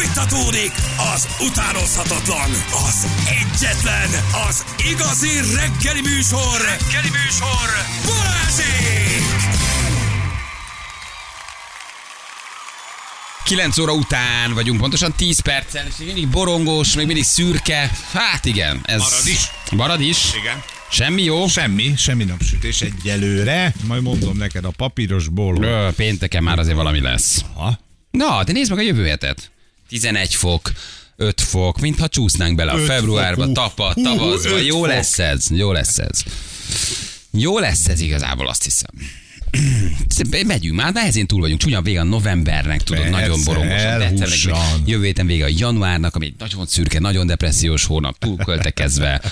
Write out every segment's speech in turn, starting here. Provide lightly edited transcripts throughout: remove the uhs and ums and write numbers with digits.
Fújtatódik az utánozhatatlan, az egyetlen, az igazi reggeli műsor. Reggeli műsor. Balázsék! 9 óra után vagyunk, pontosan 10 perccel, és még mindig borongós, még mindig szürke. Hát igen, ez... Marad is. Igen. Semmi jó? Semmi napsütés egyelőre. Majd mondom neked a papírosból. Pénteken már azért valami lesz. Aha. Na, de nézd meg a jövő hetet. 11 fok, 5 fok, mintha csúsznánk bele a februárba, tapad, tavaszba. Jó lesz ez igazából, azt hiszem. Megyünk már, nehezén túl vagyunk, csúnya vége a novembernek, tudod, persze, nagyon borongosan. Jövő héten vége a januárnak, ami egy nagyon szürke, nagyon depressziós hónap, túlköltekezve,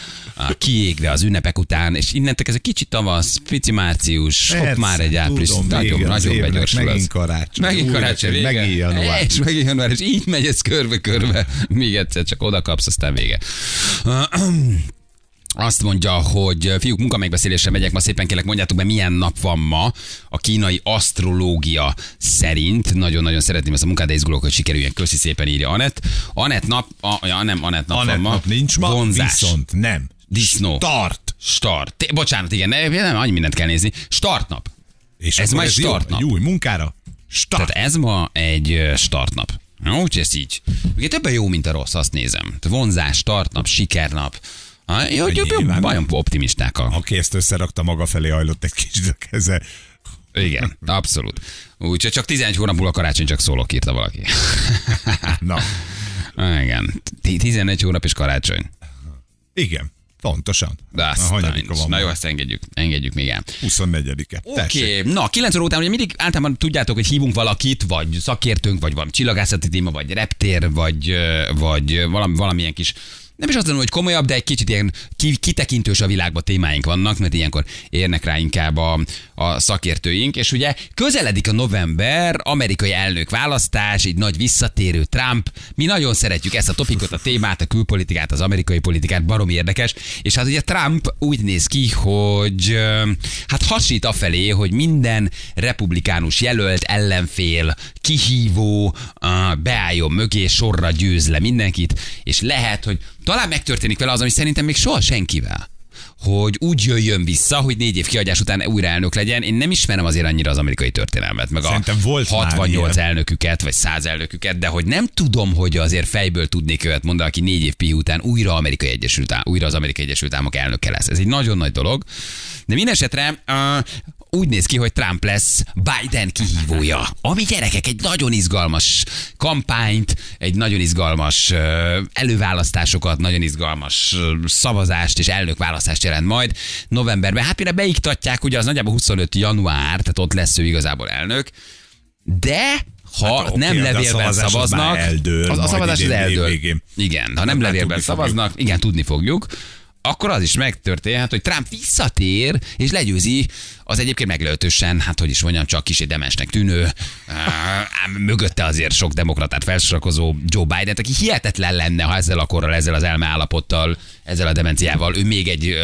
kiégve az ünnepek után, és innentek ez egy kicsit tavasz, pici március, hopp már egy április, nagyon begyorsul az. Megint karácsony, vége. Megint január, és így megy ez körbe-körbe, még egyszer csak oda kapsz, aztán vége. Azt mondja, hogy fiúk, munkamegbeszélésre megyek, ma szépen kérlek, mondjátok be, milyen nap van ma a kínai asztrológia szerint. Nagyon-nagyon szeretném ezt a munkát, de izgulok, hogy sikerüljön. Köszi szépen, írja Anett. Anett nap nincs ma. Vonzás. Viszont nem. Disznó. Start. Bocsánat, igen, nem, annyi mindent kell nézni. Startnap. És ez ma egy startnap. Jó, munkára. Start. Tehát ez ma egy startnap. No, úgyhogy ez így. Ugye többen jó, mint a rossz, azt nézem. Vonzás, startnap, sikernap. Jó, vajon optimisták. Aki ezt összerakta, maga felé hajlott egy kicsit a keze. Igen, abszolút. Úgyhogy csak 11 hónapból a karácsony, csak szólok, írta valaki. Na. Igen, 11 hónap és karácsony. Igen, pontosan. Na jó, ezt engedjük még el. 24-e. Oké, na 9 óra után ugye mindig általában tudjátok, hogy hívunk valakit, vagy szakértőnk, vagy valami csillagászati téma, vagy reptér, vagy valamilyen kis... Nem is azt mondom, hogy komolyabb, de egy kicsit ilyen kitekintős a világba témáink vannak, mert ilyenkor érnek rá inkább a szakértőink. És ugye közeledik a november, amerikai elnök választás, így nagy visszatérő Trump. Mi nagyon szeretjük ezt a topikot, a témát, a külpolitikát, az amerikai politikát, baromi érdekes. És hát ugye Trump úgy néz ki, hogy hát hasít afelé, hogy minden republikánus jelölt, ellenfél, kihívó beálljon mögé, sorra győz le mindenkit, és lehet, hogy talán megtörténik vele az, ami szerintem még soha senkivel, hogy úgy jöjjön vissza, hogy 4 év kihagyás után újra elnök legyen. Én nem ismerem azért annyira az amerikai történelmet, meg szerintem a 68 elnöküket, vagy 100 elnöküket, de hogy nem tudom, hogy azért fejből tudnék őt mondani, aki 4 év pihi után újra az Amerikai Egyesült Államok elnöke lesz. Ez egy nagyon nagy dolog, de minden esetre... Úgy néz ki, hogy Trump lesz Biden kihívója. Ami gyerekek, egy nagyon izgalmas kampányt, egy nagyon izgalmas előválasztásokat, nagyon izgalmas szavazást és elnökválasztást jelent majd novemberben. Hát mire beiktatják, ugye az nagyjából 25 január, tehát ott lesz ő igazából elnök, de... Ha nem levélben szavaznak, a szavazás eldől. Igen, ha nem levélben szavaznak, igen, tudni fogjuk. Akkor az is megtörténhet, hogy Trump visszatér, és legyőzi az egyébként meglehetősen, hát hogy is mondjam, csak kicsit demensnek tűnő, mögötte azért sok demokratát felsorakozó Joe Biden, aki hihetetlen lenne, ha ezzel a korral, ezzel az elmeállapottal, ezzel a demenciával, ő még egy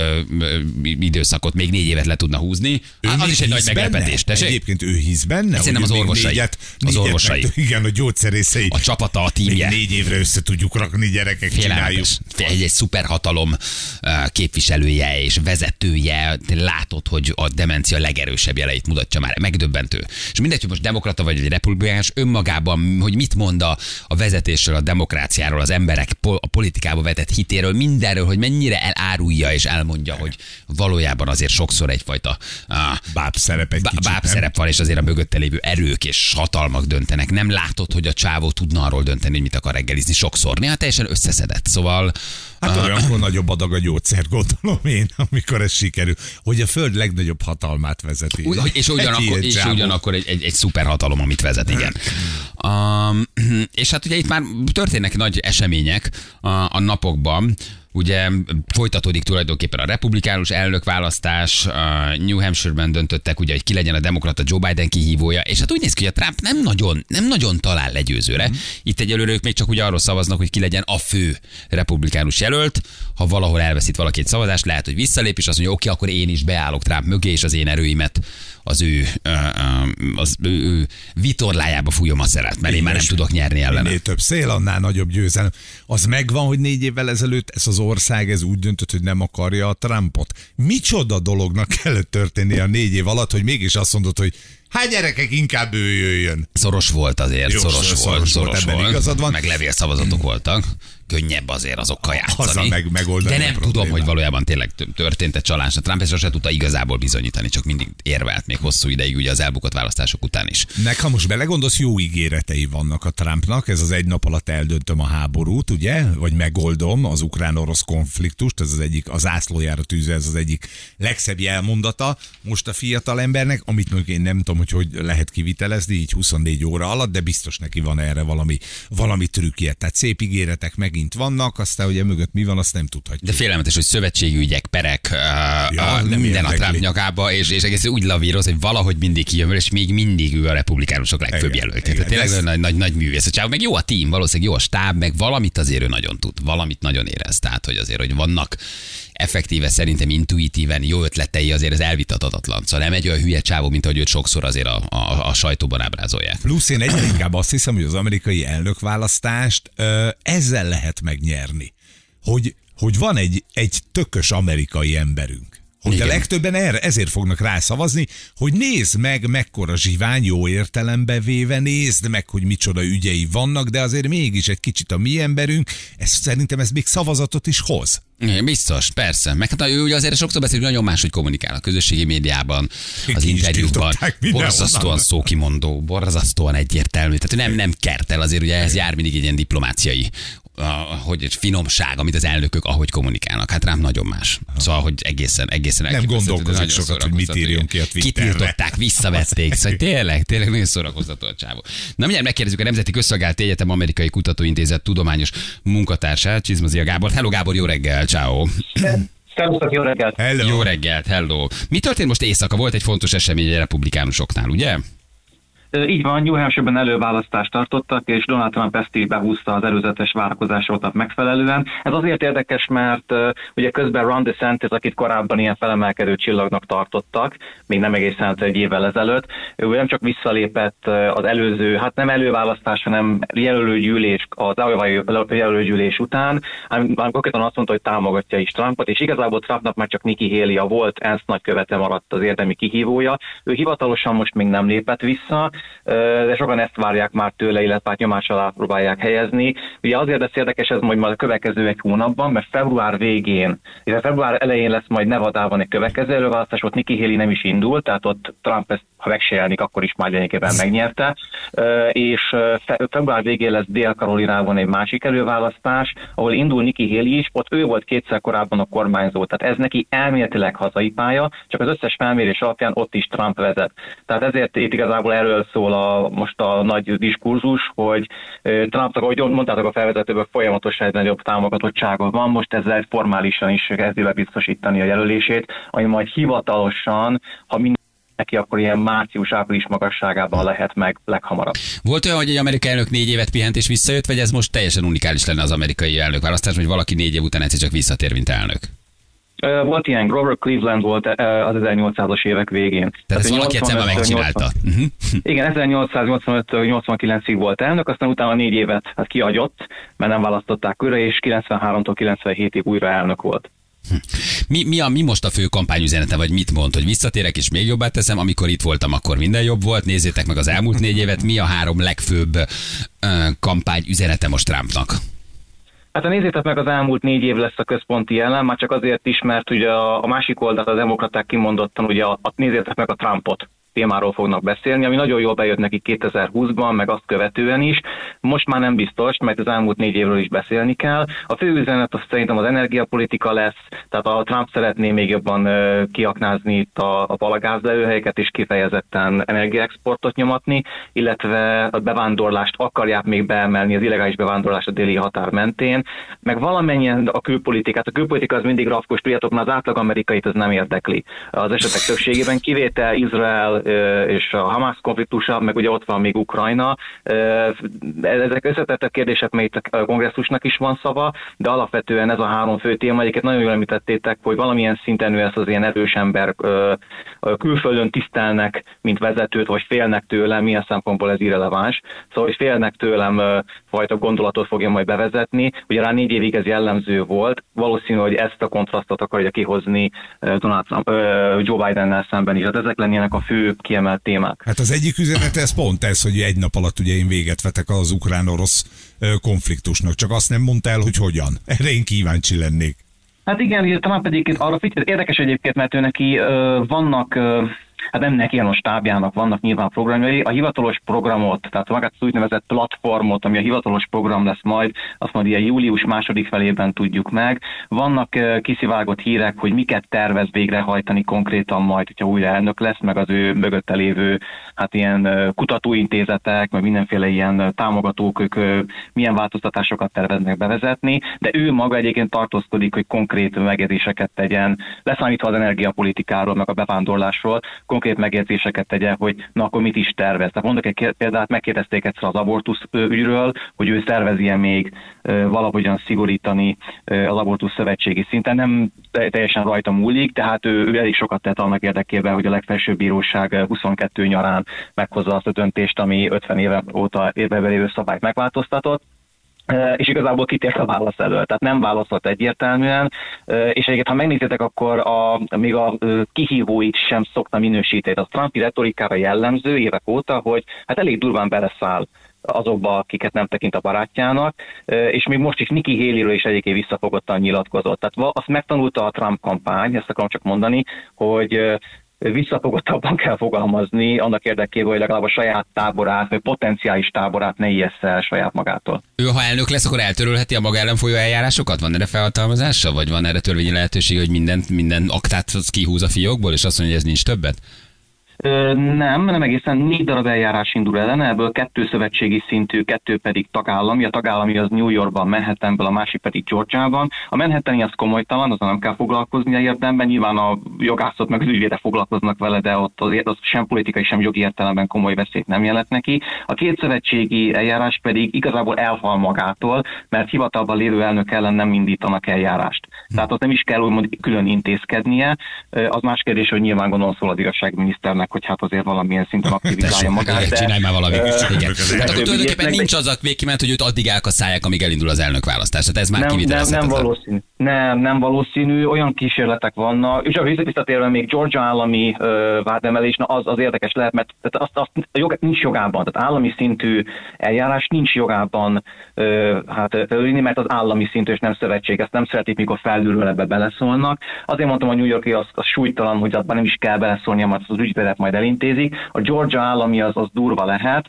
időszakot, még 4 évet le tudna húzni. Hát az is egy nagy meglepetés. Egyébként ő hisz benne? Szerintem az orvosai. Az orvosai. Igen, a gyógyszerészei. A csapata, a tímje. 4 évre össze tudjuk rakni, gyerekek, csináljuk. Egy szuperhatalom képviselője és vezetője, látod, hogy a demencia legerősebb jeleit mutatja már, megdöbbentő. És mindegy, hogy most demokrata vagy egy republikánus, önmagában, hogy mit mond a vezetésről, a demokráciáról, az emberek a politikába vetett hitéről, mindenről, hogy mennyire elárulja és elmondja, hogy valójában azért sokszor egyfajta bábszerep van, és azért a mögötte lévő erők és hatalmak döntenek. Nem látod, hogy a csávó tudna arról dönteni, hogy mit akar reggelizni sokszor. Néha teljesen összeszedett, szóval... Hát olyankor nagyobb adag a gyógyszer, gondolom én, amikor ez sikerül, hogy a Föld legnagyobb hatalmát vezeti. És ugyanakkor egy szuperhatalom, amit vezet, igen. És hát ugye itt már történnek nagy események a napokban, Ugye folytatódik tulajdonképpen a republikánus elnökválasztás, New Hampshire-ben döntöttek, ugye, hogy ki legyen a demokrata Joe Biden kihívója, és hát úgy néz ki, hogy a Trump nem nagyon talál legyőzőre. Itt egyelőre ők még csak ugye arról szavaznak, hogy ki legyen a fő republikánus jelölt. Ha valahol elveszít valaki egy szavazást, lehet, hogy visszalép, és azt mondja, oké, akkor én is beállok Trump mögé, és az én erőimet az ő vitorlájába fújom a szeret, mert én már nem tudok nyerni ellene. Minél több szél, annál nagyobb győzelem. Az megvan, hogy 4 évvel ezelőtt ez az ország ez úgy döntött, hogy nem akarja a Trumpot. Micsoda dolognak kellett történnie a 4 év alatt, hogy mégis azt mondod, hogy hát gyerekek, inkább ő jöjjön. Szoros volt azért, szoros volt. Igazad van. Meg levélszavazatok voltak. Könnyebb azért azokkal játszani. De nem tudom, hogy valójában tényleg történt egy csalás. A Trump ezt sosem tudta igazából bizonyítani, csak mindig érvelt még hosszú ideig, ugye az elbukott választások után is. Meg ha most belegondolsz, jó ígéretei vannak a Trumpnak. Ez az 1 nap alatt eldöntöm a háborút, ugye? Vagy megoldom az ukrán-orosz konfliktust. Ez az egyik, az zászlójára tűzve, ez az egyik legszebb jelmondata most a fiatal embernek, amit még én nem tudom, hogy lehet kivitelezni így 24 óra alatt, de biztos neki van erre valami trükkje. Tehát szép ígéretek megint vannak, aztán ugye mögött mi van, azt nem tudhatjuk. De félelmetes, hogy szövetségi ügyek, perek, minden a Trump nyakába, és egészen úgy lavíroz, hogy valahogy mindig kijön, és még mindig ő a republikánusok legfőbb jelöltje. Tényleg nagy művész. Meg jó a tím, valószínűleg jó a stáb, meg valamit azért ő nagyon tud, valamit nagyon érez. Tehát, hogy azért, hogy vannak effektíve szerintem intuitíven jó ötletei, azért ez elvitathatatlan. Szóval nem egy olyan hülye csávó, mint ahogy őt sokszor azért a sajtóban ábrázolják. Plusz én egyre inkább azt hiszem, hogy az amerikai elnökválasztást ezzel lehet megnyerni, hogy van egy tökös amerikai emberünk. Hogy a legtöbben erre, ezért fognak rászavazni, hogy nézd meg, mekkora zsivány, jó értelembe véve, nézd meg, hogy micsoda ügyei vannak, de azért mégis egy kicsit a mi emberünk, szerintem ez még szavazatot is hoz. Biztos, persze. Meg hát ő ugye azért sokszor beszél, hogy nagyon máshogy kommunikál a közösségi médiában, az interjúkban. Borzasztóan szókimondó, borzasztóan egyértelmű. Tehát nem kertel, azért ugye ez jár mindig egy ilyen diplomáciai hogy egy finomság, amit az elnökök ahogy kommunikálnak. Hát rám nagyon más. Szóval, hogy egészen nem gondolkozik sokat, hogy mit írjon ki a Twitterre. Kitiltották, visszavették. Szóval tényleg nagyon szórakoztató a csávó. Na mindjárt megkérdezzük a Nemzeti Közszolgálati Egyetem Amerikai Kutatóintézet tudományos munkatársát, Csizmazia Gábor. Hello Gábor, jó reggel, ciao. Szerusztok, jó reggelt. Hello. Jó reggelt, hello. Mi történt most éjszaka? Volt egy fontos esemény a republikánusoknál, ugye? Így van, New Hampshire-ben előválasztást tartottak, és Donald Trump ezt így behúzta az előzetes várakozásoknak megfelelően. Ez azért érdekes, mert ugye közben Ron DeSantis, akit korábban ilyen felemelkedő csillagnak tartottak, még nem egészen 1 évvel ezelőtt, ő nem csak visszalépett az előző, hát nem előválasztás, hanem jelölőgyűlés, az Iowa jelölőgyűlés után, amikor konkrétan azt mondta, hogy támogatja is Trumpot, és igazából Trumpnak már csak Nikki Haley, a volt ENSZ nagykövete maradt az érdemi kihívója. Ő hivatalosan most még nem lépett vissza, de sokan ezt várják már tőle, illetve nyomás alá próbálják helyezni. Ugye azért lesz érdekes ez majd a következő 1 hónapban, mert február végén, illetve február elején lesz majd Nevadában egy következő előválasztás, ott Nikki Haley nem is indul, tehát ott Trump ezt, ha meg se jelenik, akkor is már lényegében megnyerte, és február végén lesz Dél-Karolinában egy másik előválasztás, ahol indul Nikki Haley is, ott ő volt 2-szer korábban a kormányzó, tehát ez neki elméletileg hazai pálya, csak az összes felmérés alapján ott is Trump vezet. Tehát ezért itt igazából erről szól most a nagy diskurzus, hogy Trumpnak, ahogy mondtátok a felvezetőből, folyamatosan egy nagyobb támogatottsága van, most ezzel formálisan is kezdi bebiztosítani a jelölését, ami majd hivatalosan, ha mindenki, akkor ilyen március-április magasságában lehet meg leghamarabb. Volt olyan, hogy egy amerikai elnök 4 évet pihent és visszajött, vagy ez most teljesen unikális lenne az amerikai elnökválasztás, hogy valaki 4 év után egyszer csak visszatér, mint elnök? Volt ilyen, Grover Cleveland volt az 1800-as évek végén. Tehát ez valaki egyszer már megcsinálta. Igen, 1885-89-ig volt elnök, aztán utána 4 évet kihagyott, mert nem választották körre, és 93-tól 97-ig újra elnök volt. Mi most a fő kampányüzenete, vagy mit mond, hogy visszatérek és még jobbá teszem, amikor itt voltam, akkor minden jobb volt, nézzétek meg az elmúlt 4 évet, mi a 3 legfőbb kampányüzenete most Trumpnak? Hát ha nézzétek meg, az elmúlt 4 év lesz a központi ellen, már csak azért is, mert ugye a másik oldal, a demokraták kimondottan, ugye nézzétek meg a Trumpot. témáról fognak beszélni, ami nagyon jól bejött nekik 2020-ban, meg azt követően is. Most már nem biztos, mert az elmúlt 4 évről is beszélni kell. A fő üzenet az szerintem az energiapolitika lesz, tehát a Trump szeretné még jobban kiaknázni itt a palagázlelőhelyeket, és kifejezetten energiaexportot nyomatni, illetve a bevándorlást akarják még beemelni, az illegális bevándorlást a déli határ mentén, meg valamennyien a külpolitikát. A külpolitika az mindig rafkos, tudjátok, mert az átlag amerikait az nem érdekli. Az esetek többségében kivétel Izrael és a Hamász konfliktusa, meg ugye ott van még Ukrajna. Ezek összetettek kérdések, mert itt a kongresszusnak is van szava, de alapvetően ez a három fő téma, egyiket nagyon jól említettétek, hogy valamilyen szinten ő ezt az ilyen erős ember külföldön tisztelnek, mint vezetőt, vagy félnek tőle, milyen szempontból ez irreleváns. Szóval, hogy félnek tőlem fajta gondolatot fogja majd bevezetni. Ugye rá 4 évig ez jellemző volt, valószínű, hogy ezt a kontrasztot akarja kihozni Joe Bidennel szemben is. Hát ezek lennének a fő kiemelt témák. Hát az egyik üzenet ez pont ez, hogy egy nap alatt ugye én véget vetek az ukrán-orosz konfliktusnak. Csak azt nem mondta el, hogy hogyan. Erre én kíváncsi lennék. Hát igen, talán pedig arra figyelj, érdekes egyébként, mert ő neki vannak... Hát nem neki, a stábjának vannak nyilván programjai. A hivatalos programot, tehát magát az úgynevezett platformot, ami a hivatalos program lesz majd, azt majd ilyen július 2. felében tudjuk meg. Vannak kiszivárgott hírek, hogy miket tervez végrehajtani konkrétan majd, hogyha újra elnök lesz, meg az ő mögötte lévő hát ilyen kutatóintézetek, meg mindenféle ilyen támogatók, ők milyen változtatásokat terveznek bevezetni, de ő maga egyébként tartózkodik, hogy konkrét megjegyzéseket tegyen, leszámítva az energiapolitikáról, meg a bevándorlásról, konkrét megjegyzéseket tegye, hogy na akkor mit is tervez. Tehát mondok egy példát, megkérdezték egyszer az abortusz ügyről, hogy ő szervezi-e még valahogyan szigorítani az abortusz szövetségi szinten. Nem teljesen rajta múlik, tehát ő elég sokat tett annak érdekében, hogy a legfelsőbb bíróság 22 nyarán meghozza azt a döntést, ami 50 éve óta érvényben lévő szabályt megváltoztatott. És igazából kitért a válasz elől, tehát nem válaszolt egyértelműen, és egyébként, ha megnézitek, akkor még a kihívóit sem szokta minősíteni. A Trumpi retorikára jellemző évek óta, hogy hát elég durván beleszáll azokba, akiket nem tekint a barátjának, és még most is Nikki Haleyről is egyébként visszafogottan nyilatkozott. Tehát azt megtanulta a Trump kampány, ezt akarom csak mondani, hogy visszafogottabban kell fogalmazni annak érdekében, hogy legalább a saját táborát, vagy potenciális táborát ne ijessze el saját magától. Ő, ha elnök lesz, akkor eltörölheti a maga ellen folyó eljárásokat? Van erre felhatalmazása? Vagy van erre törvényi lehetőség, hogy minden aktát kihúz a fiókból, és azt mondja, hogy ez nincs többet? Nem egészen 4 darab eljárás indul ellene, ebből 2 szövetségi szintű, 2 pedig tagállami. A tagállami az New Yorkban, Manhattanből, a másik pedig Georgiában. A Manhattani az komolytalan, azon nem kell foglalkoznia érdemben, nyilván a jogászok meg az ügyvédek foglalkoznak vele, de ott az sem politikai, sem jogi értelemben komoly veszélyt nem jelent neki. A 2 szövetségi eljárás pedig igazából elhal magától, mert hivatalban lévő elnök ellen nem indítanak eljárást. Tehát ott nem is kell úgymond külön intézkednie. Az más kérdés, hogy nyilván gondolom szól az igazságminiszternek, hogy hát azért valamilyen szinten aktivizálja magát. Csinálj már valamit. Tehát akkor tulajdonképpen nincs az a végkimenet, hogy őt addig elkasszálják, amíg elindul az elnökválasztás. Tehát ez már kivitelezhetetlen. Nem valószínű. Olyan kísérletek vannak. És a visszatérve még Georgia állami vádemelés, na az érdekes lehet, mert azt nincs jogában. Tehát állami szintű eljárás nincs jogában felülni, mert az állami szintű és nem szövetség. Ezt nem szeretik, mikor felülről ebbe beleszólnak. Azért mondtam, a New York-i az súlytalan, hogy abban nem is kell beleszólnia, mert az ügyvédet majd elintézik. A Georgia állami az durva lehet,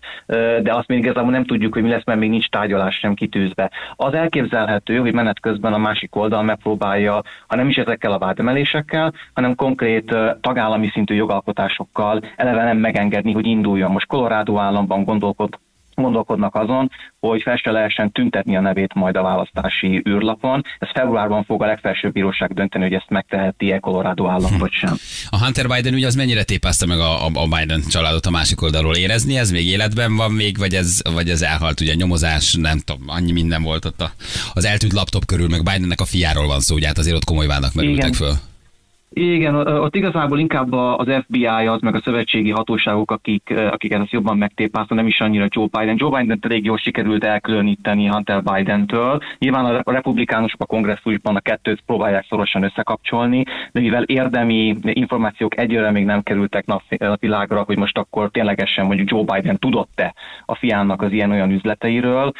de azt még igazából nem tudjuk, hogy mi lesz, mert még nincs tárgyalás sem kitűzve. Az elképzelhető, hogy menet közben a másik oldal megpróbálja, ha nem is ezekkel a vádemelésekkel, hanem konkrét tagállami szintű jogalkotásokkal eleve nem megengedni, hogy induljon. Most Colorado államban gondolkodnak azon, hogy fel se lehessen tüntetni a nevét majd a választási űrlapon. Ez februárban fog a legfelsőbb bíróság dönteni, hogy ezt megteheti-e Colorado állam vagy sem. A Hunter Biden ügy az mennyire tépázta meg a Biden családot a másik oldalról? Érezni? Ez még életben van még, vagy ez elhalt? Ugye nyomozás, nem tudom, annyi minden volt ott az eltűnt laptop körül, meg Bidennek a fiáról van szó, ugye hát azért ott komoly vádak merültek föl. Igen, ott igazából inkább az FBI, az meg a szövetségi hatóságok, akiket ezt jobban megtépázta, nem is annyira Joe Biden. Joe Biden elég jól sikerült elkülöníteni Hunter Biden-től. Nyilván a republikánusok a kongresszusban a kettőt próbálják szorosan összekapcsolni, de mivel érdemi információk egyőre még nem kerültek napvilágra, hogy most akkor ténylegesen mondjuk Joe Biden tudott-e a fiának az ilyen-olyan üzleteiről,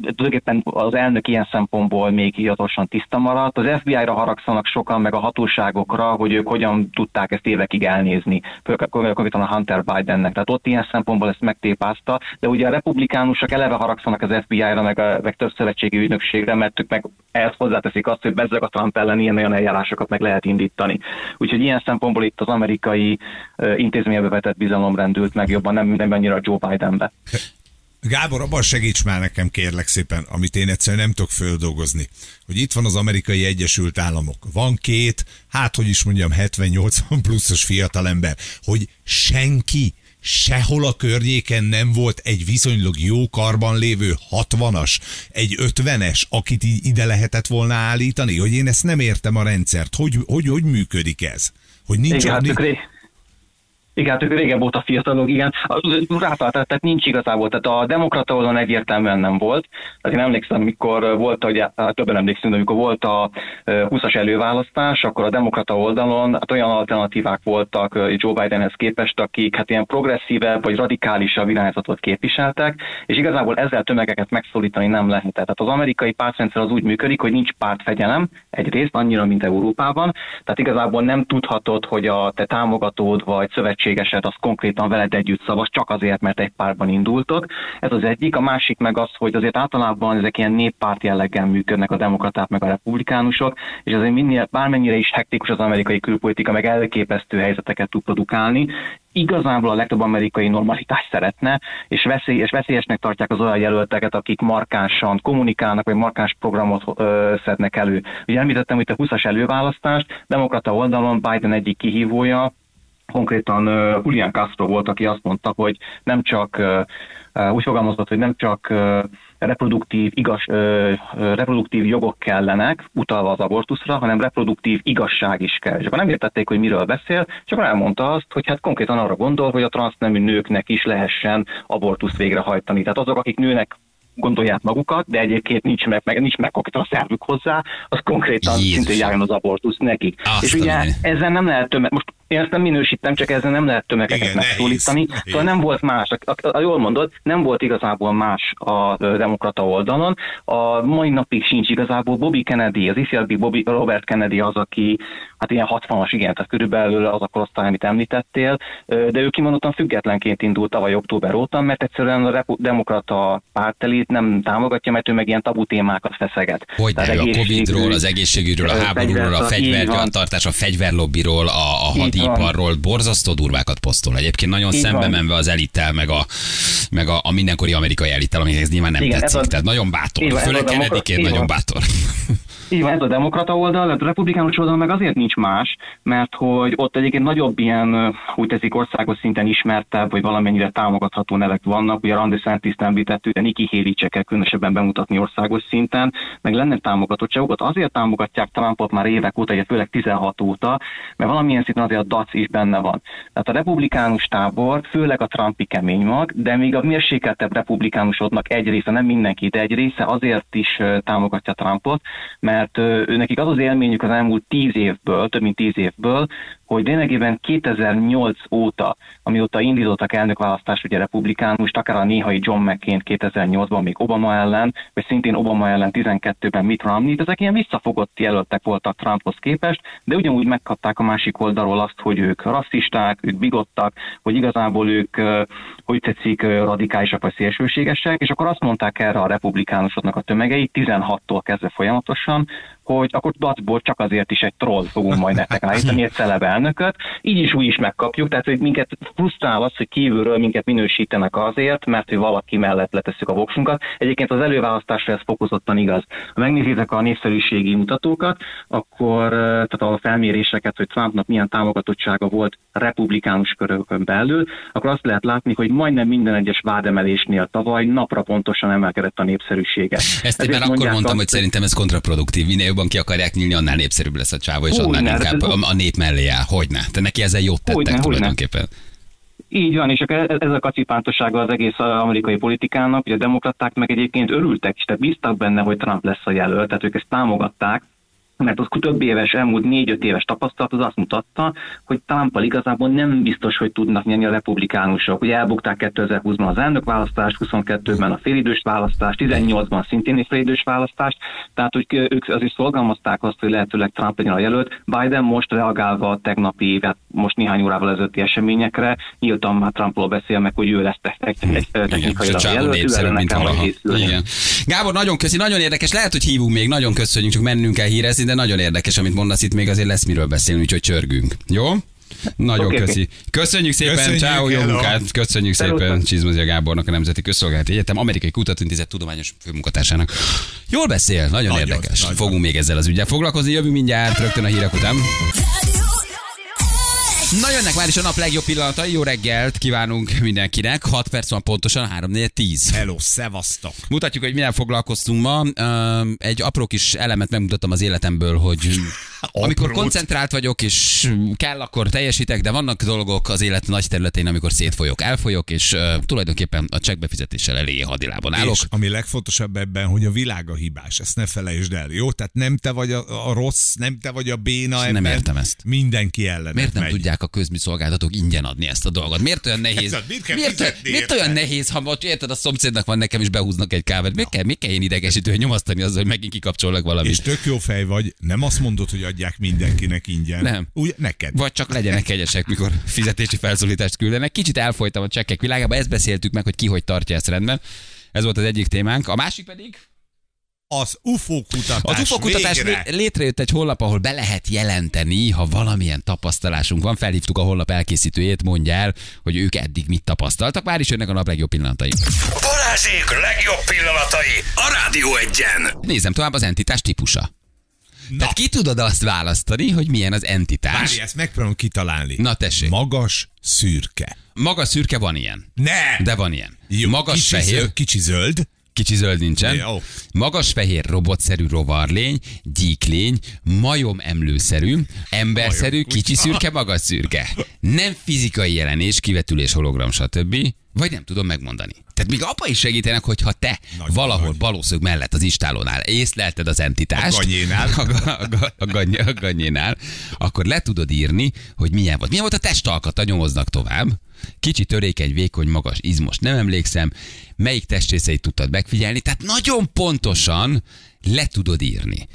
tulajdonképpen az elnök ilyen szempontból még hivatalosan tiszta maradt. Az FBI-ra haragszanak sokan, meg a hatóságokra, hogy ők hogyan tudták ezt évekig elnézni. Konkrétan a Hunter Bidennek. Tehát ott ilyen szempontból ezt megtépázta, de ugye a republikánusok eleve haragszanak az FBI-ra, meg több szövetségi ügynökségre, mert ők meg ehhez hozzáteszik azt, hogy bezzeg a Trump ellen ilyen eljárásokat meg lehet indítani. Úgyhogy ilyen szempontból itt az amerikai intézménybe vetett bizalom rendült meg jobban, nem annyira a Joe Bidenbe. Gábor, abban segíts már nekem, kérlek szépen, amit én egyszerűen nem tudok földolgozni, hogy itt van az Amerikai Egyesült Államok. Van két, hát hogy is mondjam, 70-80 pluszos fiatalember, hogy senki sehol a környéken nem volt egy viszonylag jó karban lévő 60-as, egy 50-es, akit ide lehetett volna állítani, hogy én ezt nem értem a rendszert. Hogy működik ez? Hogy nincs olyan... Igen, ők régebb óta fiatalok, igen. Rátalálták, tehát nincs igazából. Tehát a demokrata oldalon egyértelműen nem volt. Tehát én emlékszem, mikor volt, többen emlékszünk, de amikor volt a 20-as előválasztás, akkor a demokrata oldalon hát olyan alternatívák voltak Joe Bidenhez képest, akik hát ilyen progresszívebb vagy radikálisabb irányzatot képviseltek, és igazából ezzel tömegeket megszólítani nem lehetett. Tehát az amerikai pártrendszer az úgy működik, hogy nincs pártfegyelem egyrészt, annyira, mint Európában. Tehát igazából nem tudhatod, hogy a te támogatód vagy szövetség az konkrétan veled együtt szavaz, csak azért, mert egy pártban indultok. Ez az egyik. A másik meg az, hogy azért általában ezek ilyen néppárt jelleggel működnek a demokraták meg a republikánusok, és azért bármennyire is hektikus az amerikai külpolitika, meg elképesztő helyzeteket tud produkálni, igazából a legtöbb amerikai normalitást szeretne, és veszélyesnek tartják az olyan jelölteket, akik markánsan kommunikálnak, vagy markáns programot szednek elő. Ugye említettem itt a 20-as előválasztást, demokrata oldalon Biden egyik kihívója, konkrétan Julian Castro volt, aki azt mondta, hogy nem csak, úgy fogalmazott, hogy nem csak reproduktív jogok kellenek, utalva az abortuszra, hanem reproduktív igazság is kell. És akkor nem értették, hogy miről beszél, csak elmondta azt, hogy hát konkrétan arra gondol, hogy a transznemű nőknek is lehessen abortuszt végrehajtani. Tehát azok, akik nőnek gondolják magukat, de egyébként nincs megkokta a szervük hozzá, az konkrétan szintén járjon az abortusz nekik. És ugye ezzel nem lehet most én ezt nem minősítem, csak ezzel nem lehet tömegeket megszólítani. Szóval nem volt más, jól mondod, nem volt igazából más a demokrata oldalon. A mai napig sincs igazából. Bobby Kennedy, az ifjabbi Robert Kennedy az, aki hát ilyen 60-as, igen, tehát körülbelül az a korosztály, amit említettél, de ő kimondottan függetlenként indult tavaly október óta, mert egyszerűen a demokrata pártelit nem támogatja, mert ő meg ilyen tabu témákat feszeget. Hogy ne, a Covidról, az egészségügyről, a háborúról, a fegyvergyártás, a fegyverlobbiról, a hadiparról, borzasztó durvákat posztol. Egyébként nagyon szembe menve az elittel, meg a mindenkori amerikai elittel, aminek ez nyilván nem tetszik. Tehát nagyon bátor. Főleg Kennedyként nagyon bátor. Így van, ez a demokrata oldal, a republikánus oldal meg azért nincs más, mert hogy ott egyébként nagyobb ilyen, úgy teszik, országos szinten ismertebb, vagy valamennyire támogatható nevek vannak. Ugye Ron DeSantis-t említettük, de Nikki Haley se kell különösebben bemutatni országos szinten, meg lenne támogatottságokat. Azért támogatják Trumpot már évek óta, ugye főleg 16 óta, mert valamilyen szinten azért a dac is benne van. Tehát a republikánus tábor, főleg a Trumpi kemény mag, de még a mérsékeltebb republikánusoknak egy része, nem mindenki, de egy része azért is támogatja Trumpot, mert nekik az az élményük az elmúlt 10 évből, több mint 10 évből, hogy lényegében 2008 óta, amióta indítottak elnökválasztást, ugye republikánust, akár a néhai John McCain 2008-ban még Obama ellen, vagy szintén Obama ellen 12-ben Mitt Romney, ezek ilyen visszafogott jelöltek voltak Trumphoz képest, de ugyanúgy megkapták a másik oldalról azt, hogy ők rasszisták, ők bigottak, hogy igazából ők, hogy tetszik, radikálisak vagy szélsőségesek, és akkor azt mondták erre a republikánusoknak a tömegei 16-tól kezdve folyamatosan, hogy akkor dacból csak azért is egy troll fogunk majd nektek állítani, egy celeb elnököt, így is úgy is megkapjuk, tehát hogy minket frusztrál az, hogy kívülről minket minősítenek azért, mert hogy valaki mellett letesszük a voksunkat. Egyébként az előválasztásra ez fokozottan igaz. Ha megnézitek a népszerűségi mutatókat, akkor tehát a felméréseket, hogy Trumpnak milyen támogatottsága volt republikánus körökön belül, akkor azt lehet látni, hogy majdnem minden egyes vádemelésnél tavaly napra pontosan emelkedett a népszerűsége. Ezt én már akkor mondtam, hogy szerintem ez kontraproduktív. Ki akarják nyílni, annál népszerűbb lesz a csávó, és annál inkább a nép mellé áll. Hogyne? Te neki ezzel jót tettek tulajdonképpen. Így van, és ez a kacipántossága az egész amerikai politikának, hogy a demokraták meg egyébként örültek is, tehát bíztak benne, hogy Trump lesz a jelölt, tehát ők ezt támogatták, mert az több éves, elmúlt 4-5 éves tapasztalat az azt mutatta, hogy Trumpal igazából nem biztos, hogy tudnak nyerni a republikánusok. Ugye elbukták 2020-ban az elnökválasztást, 22-ben a félidős választást, 18-ban szintén egy félidős választást, tehát hogy ők azért szorgalmazták azt, hogy lehetőleg Trump legyen a jelölt. Biden most reagálva a tegnapi, hát most néhány órával ezelőtti eseményekre, nyíltan már Trumpról beszél meg, hogy ő lesz technikailag a jelölt, erre nekem kell készülni. Gábor, nagyon köszi, nagyon érdekes, lehet, hogy hívunk még, nagyon köszönjük, csak mennünk kell hírezni, de nagyon érdekes, amit mondasz, itt még azért lesz miről beszélni, úgyhogy csörgünk. Jó? Nagyon okay, köszi. Köszönjük szépen, ciao, jó munkát, köszönjük szépen Csizmazia Gábornak, a Nemzeti Közszolgálati Egyetem Amerikai Kutatóintézet tudományos főmunkatársának. Jól beszél, nagyon érdekes. Fogunk még ezzel az üggyel foglalkozni, jövünk mindjárt, rögtön a hírek után. Na, jönnek már is a nap legjobb pillanatai. Jó reggelt kívánunk mindenkinek. 6 perc van pontosan, 3-4-10. Hello, szevasztok. Mutatjuk, hogy mivel foglalkoztunk ma. Egy apró kis elemet megmutattam az életemből, hogy amikor koncentrált vagyok, és kell, akkor teljesítek, de vannak dolgok az élet nagy területén, amikor szétfolyok, elfolyok, és tulajdonképpen a csekkbefizetéssel elé hadilában állok. És ami legfontosabb ebben, hogy a világ a hibás, ezt ne felejtsd el, jó? Tehát nem te vagy a rossz, nem te vagy a béna. És ebben nem értem ezt. Mindenki ellenet. Miért nem megy? Tudják a közműszolgáltatók ingyen adni ezt a dolgot? Miért olyan nehéz? Miért olyan nehéz, ha most érted, a szomszédnak van, nekem is behúznak egy kávét. Miért kell én idegesítő, hogy nyomasztani azzal, hogy megint kikapcsolnak valamit? És tök jó fej vagy, nem azt mondod, hogy adják mindenkinek ingyen. Nem. Úgy, neked. Vagy csak legyenek kegyesek, mikor fizetési felszólítást küldenek. Kicsit elfolytam a csekkek világába, ezt beszéltük meg, hogy ki hogy tartja ezt rendben. Ez volt az egyik témánk. A másik pedig az UFO kutatás. Az UFO kutatás létrejött egy honlap, ahol be lehet jelenteni, ha valamilyen tapasztalásunk van. Felhívtuk a honlap elkészítőjét, mondja el, hogy ők eddig mit tapasztaltak. Már is jönnek a nap legjobb pillanatai. Balázsék legjobb pillanatai a Rádió 1-en. Nézem tovább az entitás típusa. Na. Tehát ki tudod azt választani, hogy milyen az entitás? Várj, ezt megpróbálom kitalálni. Na tessék. Magas, szürke. Magas, szürke van ilyen. Ne! De van ilyen. Jó, magas, kicsi fehér. Zöld, kicsi zöld. Kicsi zöld nincsen. Jó. Magas, fehér, robotszerű rovarlény, gyíklény, majomemlőszerű, emberszerű, kicsi szürke, magas szürke. Nem fizikai jelenés, kivetülés, hologram, stb. Vagy nem tudom megmondani. Tehát még abba is segítenek, hogyha te nagy valahol balószög mellett az istálónál észlelted az entitást, a ganyénál, akkor le tudod írni, hogy milyen volt. Milyen volt a testalkata, nyomoznak tovább. Kicsi, törékeny, vékony, magas, izmos, nem emlékszem. Melyik testrészeit tudtad megfigyelni? Tehát nagyon pontosan le tudod írni.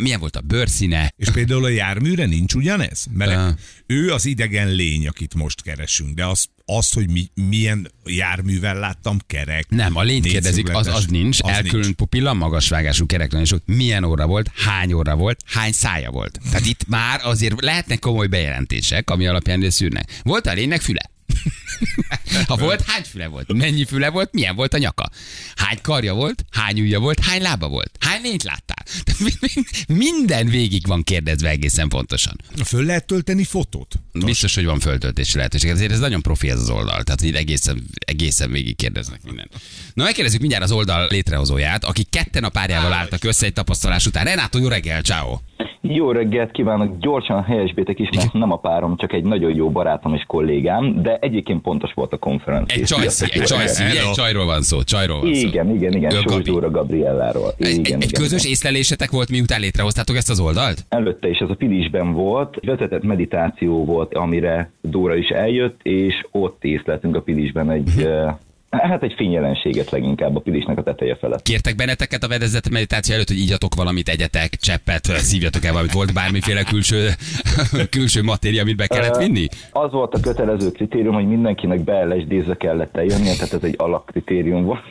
Milyen volt a bőrszíne? És például a járműre nincs ugyanez? Mert ő az idegen lény, akit most keresünk, de azt, hogy milyen járművel láttam, kerek. Nem, a lényt kérdezik, az nincs. Elkülönült pupilla, magasvágású, kereklen, és milyen óra volt, hány óra volt, hány szája volt. Tehát itt már azért lehetnek komoly bejelentések, ami alapján szűrnek. Volt a lénynek füle? Ha volt, hány füle volt? Mennyi füle volt? Milyen volt a nyaka? Hány karja volt? Hány ujja volt? Hány lába volt? Hány lényt láttál? Minden végig van kérdezve egészen pontosan. Föl lehet tölteni fotót? Biztos, hogy van föltöltési lehetőség. Ezért ez nagyon profi ez az oldal. Tehát így egészen végig kérdeznek mindent. Na, megkérdezzük mindjárt az oldal létrehozóját, aki ketten a párjával álltak össze egy tapasztalás után. Renátó, jó reggel, ciao. Jó reggelt kívánok, gyorsan helyesbétek is, mert nem a párom, csak egy nagyon jó barátom és kollégám, de egyébként pontos volt a konferencia. Egy csajról van szó, Igen, Dóra Gabrielláról. Egy közös észlelésetek volt, miután létrehoztátok ezt az oldalt? Előtte is, az a Pilisben volt, vezetett meditáció volt, amire Dóra is eljött, és ott észleltünk a Pilisben egy fényjelenséget, leginkább a Pilisnek a teteje felett. Kértek benneteket a vedezett meditáció előtt, hogy ígyatok valamit, egyetek, cseppet, szívjatok el valamit, volt bármiféle külső matéria, amit be kellett vinni? Az volt a kötelező kritérium, hogy mindenkinek be-LSD-zve kellett eljönnie, tehát ez egy alapkritérium volt.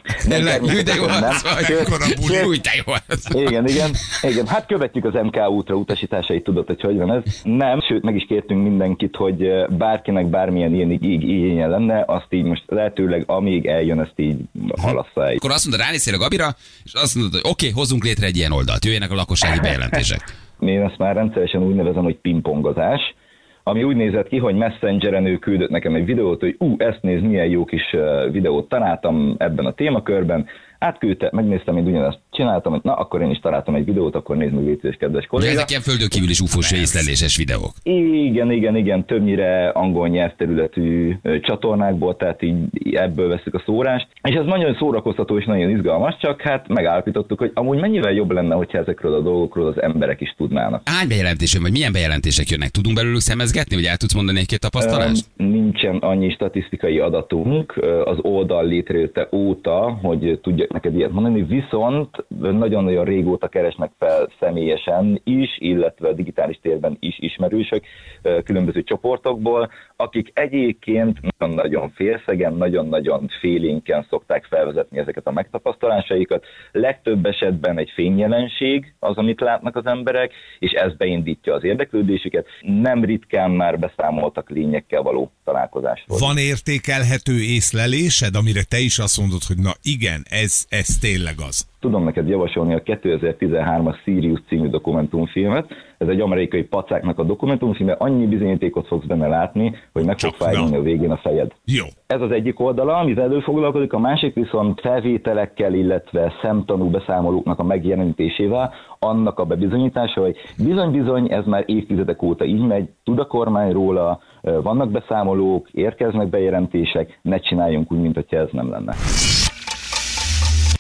Igen, hát követjük az MK Ultra utasításait, tudod, hogy hogy van ez. Nem, sőt, meg is kértünk mindenkit, hogy bárkinek bármilyen ilyen igénye lenne, azt így most lehetőleg, amíg eljön, ezt így halasszál. Akkor azt mondod, ránézél a Gabira, és azt mondod, hogy oké, hozzunk létre egy ilyen oldalt, jöjjenek a lakossági bejelentések. Én ezt már rendszeresen úgy nevezem, hogy pingpongozás, ami úgy nézett ki, hogy Messengeren ő küldött nekem egy videót, hogy ezt nézd, milyen jó kis videót találtam ebben a témakörben, átküldte, megnéztem, én ugyanezt csináltam, hogy na, akkor én is találtam egy videót, akkor nézd meg, létszés, kedves kolléga. De ezek ilyen földönkívül is ufós részleléses videók. Igen, többnyire angol nyelvterületű csatornákból, tehát így ebből veszük a szórást. És ez nagyon szórakoztató és nagyon izgalmas, csak hát megállapítottuk, hogy amúgy mennyivel jobb lenne, hogyha ezekről a dolgokról az emberek is tudnának. Hány bejelentésem, vagy milyen bejelentések jönnek? Tudunk belőlük szemezgetni, vagy el tudsz mondani egy-két tapasztalást? Nincsen annyi statisztikai adatunk az oldal létrejötte óta, hogy tudjak neked ilyet mondani, viszont nagyon-nagyon régóta keresnek fel személyesen is, illetve digitális térben is ismerősök különböző csoportokból, akik egyébként nagyon-nagyon félszegen, nagyon-nagyon félénken szokták felvezetni ezeket a megtapasztalásaikat. Legtöbb esetben egy fényjelenség az, amit látnak az emberek, és ez beindítja az érdeklődésüket. Nem ritkán már beszámoltak lényekkel való találkozásról. Van értékelhető észlelésed, amire te is azt mondod, hogy na igen, ez tényleg az. Tudom neked javasolni a 2013-as Sirius című dokumentumfilmet. Ez egy amerikai pacáknak a dokumentumfilme, annyi bizonyítékot fogsz benne látni, hogy meg fog fájni a végén a fejed. Jó. Ez az egyik oldala, amivel előfoglalkozik, a másik viszont felvételekkel, illetve szemtanú beszámolóknak a megjelenítésével, annak a bebizonyítása, hogy bizony-bizony, ez már évtizedek óta így megy, tud a kormány róla, vannak beszámolók, érkeznek bejelentések, ne csináljunk úgy, mint hogyha ez nem lenne.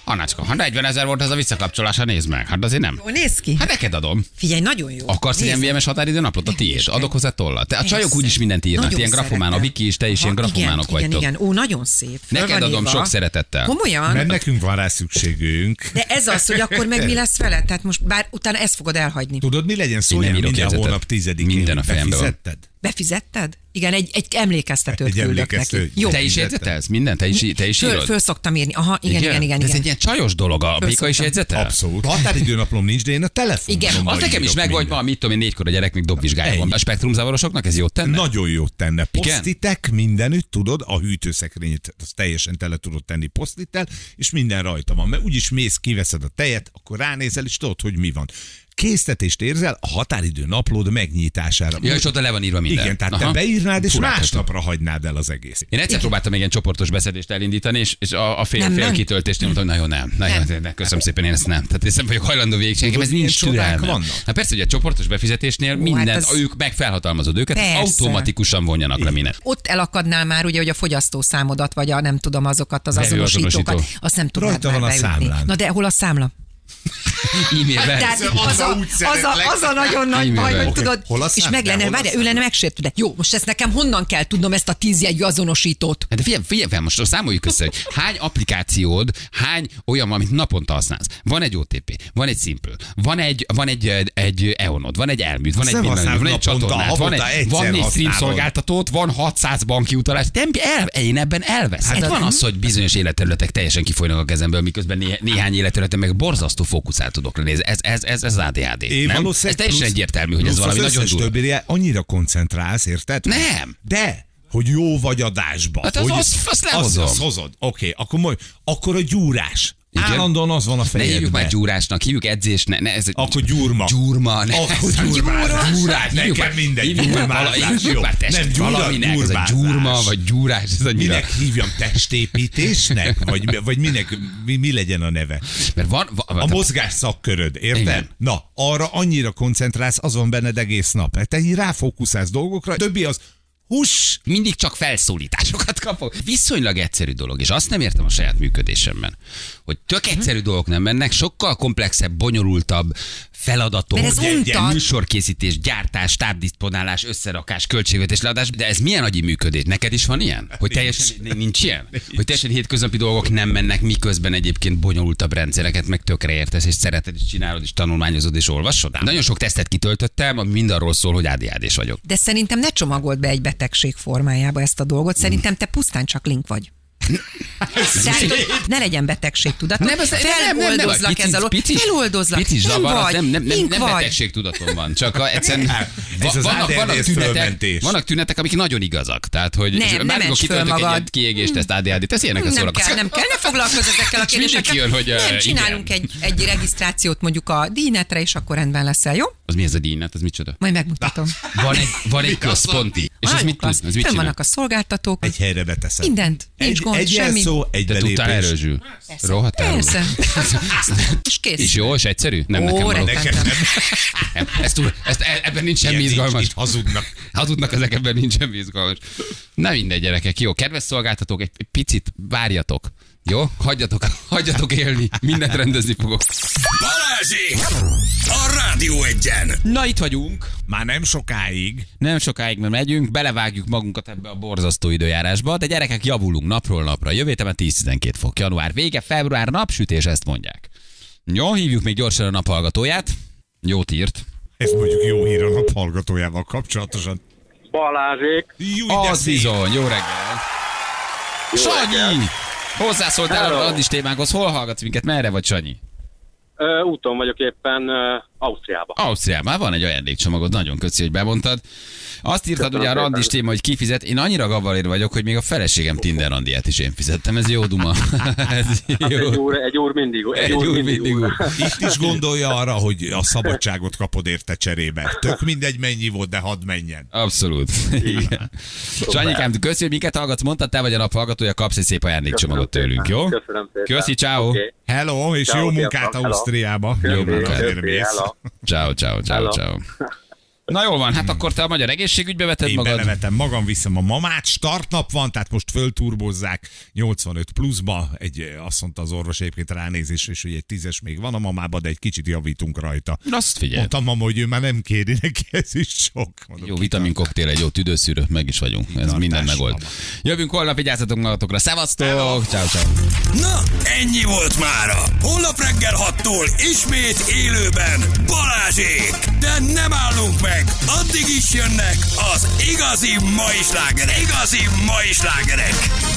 Anácska, ha 40 000 volt ez a visszakapcsolása, nézd meg. Hát azért nem. Jó, nézd ki. Hát neked adom. Figyelj, nagyon jó. Akarsz ilyen VMS határidő naplót, a tiéd. Adok hozzá tollat. A csajok úgyis mindent írnak. Nagyon ilyen grafomán, a Viki is, te is ilyen grafománok vagytok. Igen, ó, nagyon szép. Neked adom sok szeretettel. Komolyan? Mert nekünk van rá szükségünk. De ez az, hogy akkor meg mi lesz vele? Tehát most bár utána ezt fogod elhagyni. Tudod, mi legyen szó, minden hónap 10-én. Minden a fejemben van. Befizetted? Igen, egy emlékeztetőt küldök neki. Jó. Te is jegyzetelsz? Minden? Te is írod? Föl szoktam írni. Aha, igen. Ez egy ilyen csajos dolog, a Béka is jegyzetel? Abszolút. Határidőnaplom nincs, de én a telefonon. Igen, az nekem is megvolt ma, mit tudom én, 4-kor a gyerek még dobvizsgálja van. A spektrumzavarosoknak ez jót tenne? Nagyon jót tenne. Posztitek mindenütt, tudod, a hűtőszekrényét azt teljesen tele tudod tenni posztittel, és minden rajta van. Mert úgyis mész, kiveszed a tejet, akkor ránézel, és tudod, hogy mi van. Késztetést érzel a határidő naplód megnyitására. Ja, és oda le van írva minden. Igen, tehát te beírnád, és másnapra hagynád el az egész. Én egyszer próbáltam egy ilyen csoportos beszedést elindítani, és a fél kitöltést mondtam, hogy nagyon nem. Köszönöm szépen, én ezt nem. Tehát én nem vagyok hajlandó végigcsinálni, ez nincs türelmem. Na persze, hogy a csoportos befizetésnél mindent, ők megfelhatalmazod őket, automatikusan vonjanak le mindent. Ott elakadnál már, ugye, hogy a fogyasztószámodat, vagy a nem tudom azokat az azonosítókat. Azt nem tudod beütni. Na de hol a számla? E-mailben. Az a nagyon nagy baj, hogy tudod, és meg lenne, várja, ő lenne megsértődve. Jó, most ezt nekem honnan kell tudnom ezt a 10 jegyű azonosítót? De figyelj fel, most számoljuk össze, hogy hány applikációd, hány olyan, amit naponta használsz. Van egy OTP, van egy Simple, van egy EON-od, van egy Elműd, van egy Binance, van egy csatornád, van egy stream szolgáltatót, van 600 banki utalás. Én ebben elveszek. Hát van az, hogy bizonyos életterületek teljesen kifolynak a kezemből, miközben néhány életterületen meg borzasztó fókuszál tudok lenni. Ez ADHD. Ez teljesen egyértelmű, hogy ez valami nagyon durva. Többé annyira koncentrálsz, érted? Nem. De, hogy jó vagy adásban. Hát azt hozod. Oké, akkor a gyúrás. Igen? Állandóan az van a fejedben. Ne hívjuk már gyúrásnak, hívjuk edzést. Akkor gyúrma. Gyúrás. Nekem mindegy. Hívjuk már testet valaminek. Ez a gyúrma, vagy gyúrás. Ez minek hívjam, testépítésnek? Vagy minek, mi legyen a neve? Mert van a mozgás szakköröd, érted? Na, arra annyira koncentrálsz, az van benned egész nap. Te így ráfókuszálsz dolgokra, többi az hús. Mindig csak felszólításokat kapok. Viszonylag egyszerű dolog, és azt nem értem a saját működésemben, hogy tök egyszerű dolgok nem mennek, sokkal komplexebb, bonyolultabb feladatok, műsorkészítés, gyártás, tábdisponálás, összerakás, költségvetés, leadás, de ez milyen agyi működés? Neked is van ilyen? Hogy teljesen nincs ilyen? Hogy teljesen hétköznapi dolgok nem mennek, miközben egyébként bonyolultabb rendszereket meg tökre értesz, és szereted, és csinálod, és tanulmányozod, és olvasod. Nagyon sok tesztet kitöltöttem, ami mind arról szól, hogy ADHD-s vagyok. De szerintem ne csomagold be egy betegség formájába ezt a dolgot, szerintem te pusztán csak link vagy. Ne legyen betegségtudatom. Feloldozlak ez alól. Pici zavar, nem betegségtudatom van. Csak egyszerűen vannak tünetek, amik nagyon igazak. Tehát, hogy már amikor kitöltök egy kiégést, ezt ADHD-t, ez ilyenek a szórakozás. Nem kell, ne foglalkozz ezekkel a kérdésekkel. Nem csinálunk egy regisztrációt mondjuk a díjnetre, és akkor rendben leszel, jó? Az mi ez a díjnet? Az micsoda? Majd megmutatom. Van egy központi. És ez mit tudsz? Fönn vannak a szolgáltatók. Egy helyre beteszed. Mindent. Nincs gond. egy semmi. Egy szó, egy belépés. De tudtál erről, Zsül? Persze. És kész. És jó, és egyszerű? Nem, nekem való. Ebben nincs semmi izgalmas. Hazudnak ezek, ebben nincs semmi izgalmas. Na minden gyerekek, jó. Kedves szolgáltatók, egy picit várjatok. Jó? Hagyjatok élni. Mindent rendezni fogok. Balázsi! A Rádió Egyen! Na itt vagyunk. Már nem sokáig. Nem sokáig, mert megyünk, belevágjuk magunkat ebbe a borzasztó időjárásba, de gyerekek, javulunk napról napra. Jövő héten 10-12 fok. Január vége, február napsütés, ezt mondják. Jó, hívjuk még gyorsan a naphallgatóját. Jót írt. Ezt mondjuk jó hír a naphallgatójával kapcsolatosan. Balázsék! Az bizony, jó reggel! Sanyi! Hozzászóltál a radis témánkhoz, hol hallgatsz minket, merre vagy, Sanyi? Úton vagyok éppen Ausztriában. Ausztriában van egy ajándékcsomagod, nagyon köszi, hogy bemondtad. Azt írtad, hogy a randis téma, hogy ki fizet. Én annyira gavarér vagyok, hogy még a feleségem Tinder randiát is én fizettem. Ez jó duma. Ez jó. Egy úr mindig úr. Itt is gondolja arra, hogy a szabadságot kapod érte cserébe. Tök mindegy mennyi volt, de hadd menjen. Abszolút. Igen. Sanyikám, köszi, hogy minket hallgatsz. Mondtad, te vagy a naphallgatója, kapsz egy szép ajándékcsomagot tőlünk, jó? Köszönöm szépen. Köszi, ciao. Okay. Hello, és ciao, jó munkát Ausztriába. Jó munkát. Ciao. Na jól van, hát akkor te a magyar egészségügybe veted magad. Én belevetem magam, viszem a mamát, startnap van, tehát most fölturbozzák 85 pluszba, azt mondta az orvos egyébként ránézésre, és hogy egy 10-es még van a mamába, de egy kicsit javítunk rajta. Azt figyelj. Mondtam mama, hogy ő már nem kéri neki, ez is sok. Mondom, jó vitaminkoktél, egy jó tüdőszűrő, meg is vagyunk, ez minden megold. Mama. Jövünk holnap, vigyázzatok magatokra, szevasztok, ciao. Na, ennyi volt mára. Holnap reggel 6-tól ismét élőben Balázsék, de nem állunk meg. Addig is jönnek az igazi mai slágerek.